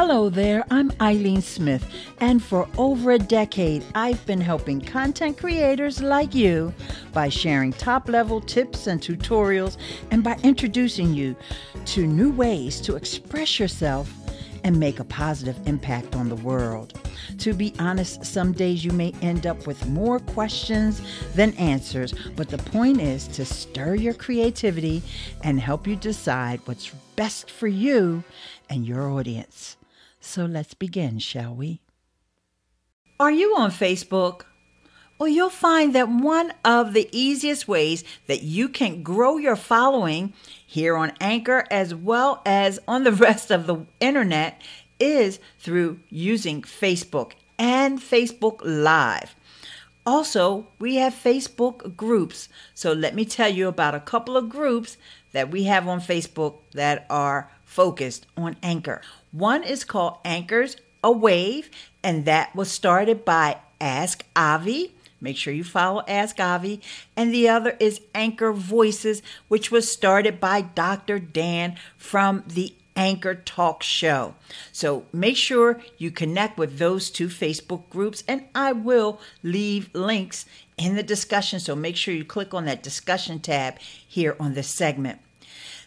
Hello there, I'm Eileen Smith, and for over a decade, I've been helping content creators like you by sharing top-level tips and tutorials and by introducing you to new ways to express yourself and make a positive impact on the world. To be honest, some days you may end up with more questions than answers, but the point is to stir your creativity and help you decide what's best for you and your audience. So let's begin, shall we? Are you on Facebook? Well, you'll find that one of the easiest ways that you can grow your following here on Anchor as well as on the rest of the internet is through using Facebook and Facebook Live. Also, we have Facebook groups. So let me tell you about a couple of groups that we have on Facebook that are focused on Anchor. One is called Anchors a Wave, and that was started by Ask Avi. Make sure you follow Ask Avi. And the other is Anchor Voices, which was started by Dr. Dan from the Anchor Talk Show. So make sure you connect with those two Facebook groups, and I will leave links in the discussion. So make sure you click on that discussion tab here on this segment.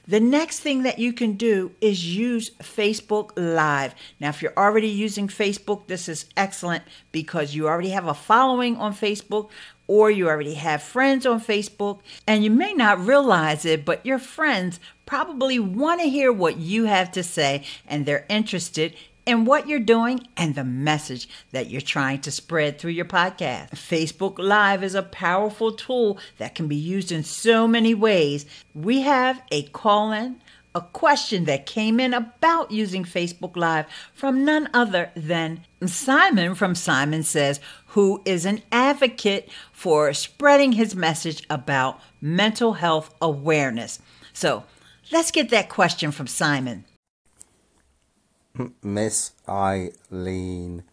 The next thing that you can do is use Facebook Live. Now, if you're already using Facebook, this is excellent because you already have a following on Facebook or you already have friends on Facebook, and you may not realize it, but your friends probably want to hear what you have to say, and they're interested in what you're doing and the message that you're trying to spread through your podcast. Facebook Live is a powerful tool that can be used in so many ways. We have a call-in, a question that came in about using Facebook Live from none other than Simon from Simon Says, who is an advocate for spreading his message about mental health awareness. So let's get that question from Simon. Miss Eileen,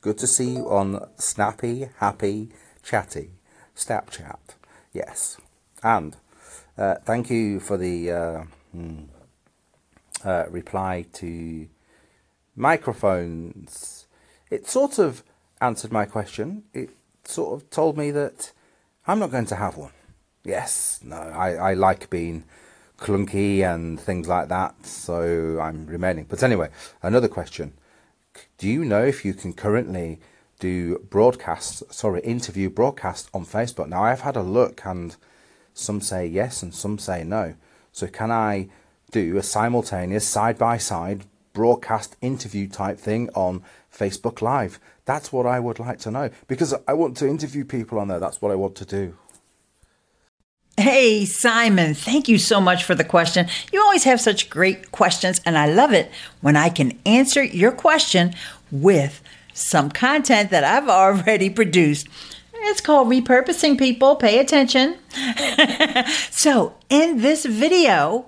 good to see you on Snappy, Happy, Chatty, Snapchat. Yes, and thank you for the reply to microphones. It sort of answered my question. It sort of told me that I'm not going to have one. Yes, no, I like being clunky and things like that, so I'm remaining. But anyway, another question. Do you know if you can currently do interview broadcasts on Facebook? Now, I've had a look, and some say yes and some say no. So can I do a simultaneous side-by-side broadcast interview type thing on Facebook Live? That's what I would like to know, because I want to interview people on there. That's what I want to do. Hey, Simon, thank you so much for the question. You always have such great questions, and I love it when I can answer your question with some content that I've already produced. It's called repurposing, people. Pay attention. So in this video,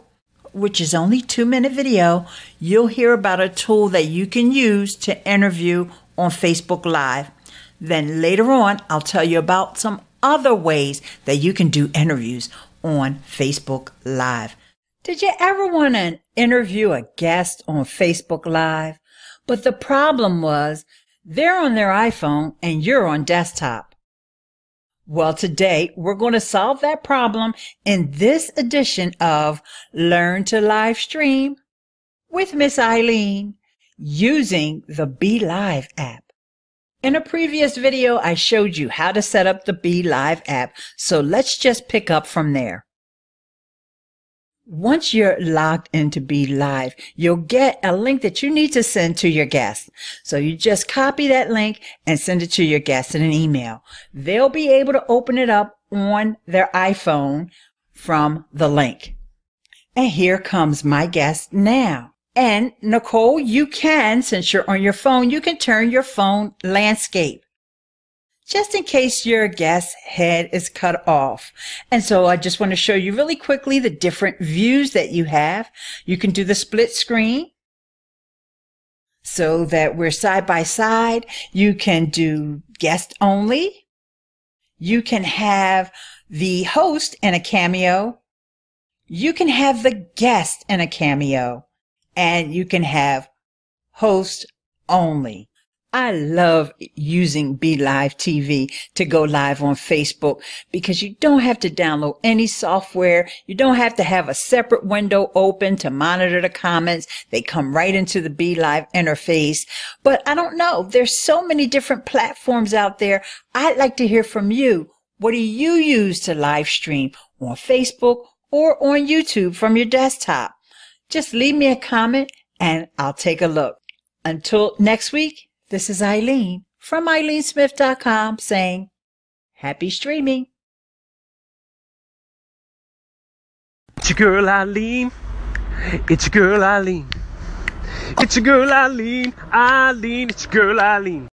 which is only 2-minute video, you'll hear about a tool that you can use to interview on Facebook Live. Then later on, I'll tell you about some other ways that you can do interviews on Facebook Live. Did you ever want to interview a guest on Facebook Live? But the problem was they're on their iPhone and you're on desktop. Well, today we're going to solve that problem in this edition of Learn to Live Stream with Miss Eileen using the BeLive app. In a previous video, I showed you how to set up the BeLive app, so let's just pick up from there. Once you're logged into BeLive, you'll get a link that you need to send to your guests. So you just copy that link and send it to your guests in an email. They'll be able to open it up on their iPhone from the link. And here comes my guest now. And Nicole, you can, since you're on your phone, you can turn your phone landscape just in case your guest's head is cut off. And so I just want to show you really quickly the different views that you have. You can do the split screen so that we're side by side. You can do guest only. You can have the host in a cameo. You can have the guest in a cameo. And you can have host only. I love using BeLive TV to go live on Facebook because you don't have to download any software. You don't have to have a separate window open to monitor the comments. They come right into the BeLive interface. But I don't know. There's so many different platforms out there. I'd like to hear from you. What do you use to live stream on Facebook or on YouTube from your desktop? Just leave me a comment and I'll take a look. Until next week. This is Eileen from Eileensmith.com saying, happy streaming. It's your girl Eileen. It's your girl Eileen. It's your girl Eileen. Eileen, it's your girl Eileen.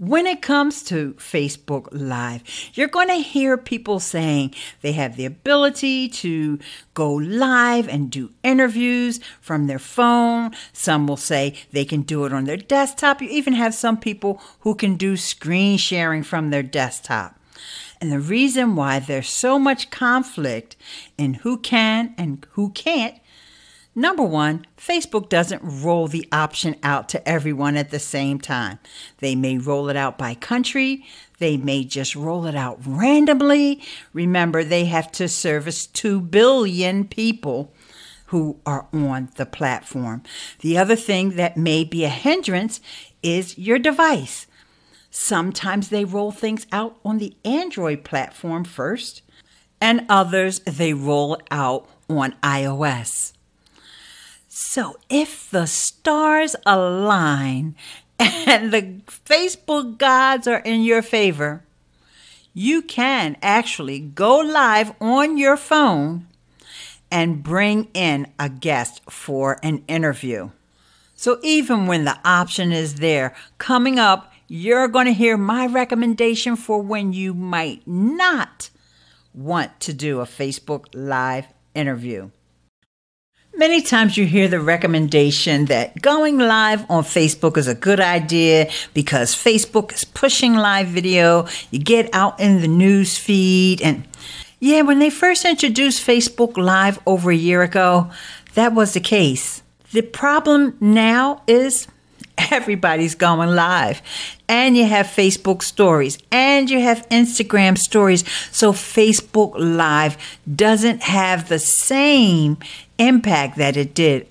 When it comes to Facebook Live, you're going to hear people saying they have the ability to go live and do interviews from their phone. Some will say they can do it on their desktop. You even have some people who can do screen sharing from their desktop. And the reason why there's so much conflict in who can and who can't, number one, Facebook doesn't roll the option out to everyone at the same time. They may roll it out by country. They may just roll it out randomly. Remember, they have to service 2 billion people who are on the platform. The other thing that may be a hindrance is your device. Sometimes they roll things out on the Android platform first, and others they roll out on iOS. So if the stars align and the Facebook gods are in your favor, you can actually go live on your phone and bring in a guest for an interview. So even when the option is there, coming up, you're going to hear my recommendation for when you might not want to do a Facebook Live interview. Many times you hear the recommendation that going live on Facebook is a good idea because Facebook is pushing live video. You get out in the news feed. And yeah, when they first introduced Facebook Live over a year ago, that was the case. The problem now is everybody's going live, and you have Facebook stories, and you have Instagram stories. So Facebook Live doesn't have the same impact that it did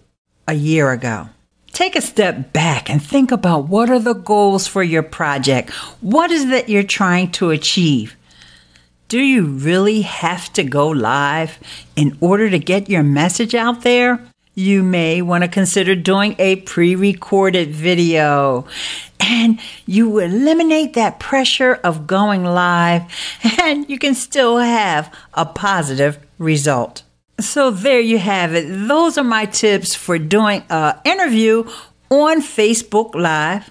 a year ago. Take a step back and think about what are the goals for your project? What is that you're trying to achieve? Do you really have to go live in order to get your message out there? You may want to consider doing a pre-recorded video, and you eliminate that pressure of going live, and you can still have a positive result. So there you have it. Those are my tips for doing an interview on Facebook Live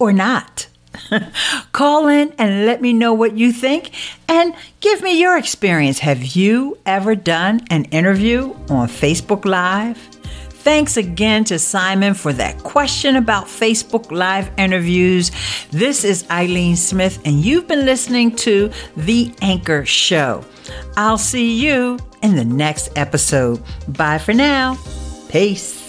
or not. Call in and let me know what you think and give me your experience. Have you ever done an interview on Facebook Live? Thanks again to Simon for that question about Facebook Live interviews. This is Eileen Smith, and you've been listening to The Anchor Show. I'll see you in the next episode. Bye for now. Peace.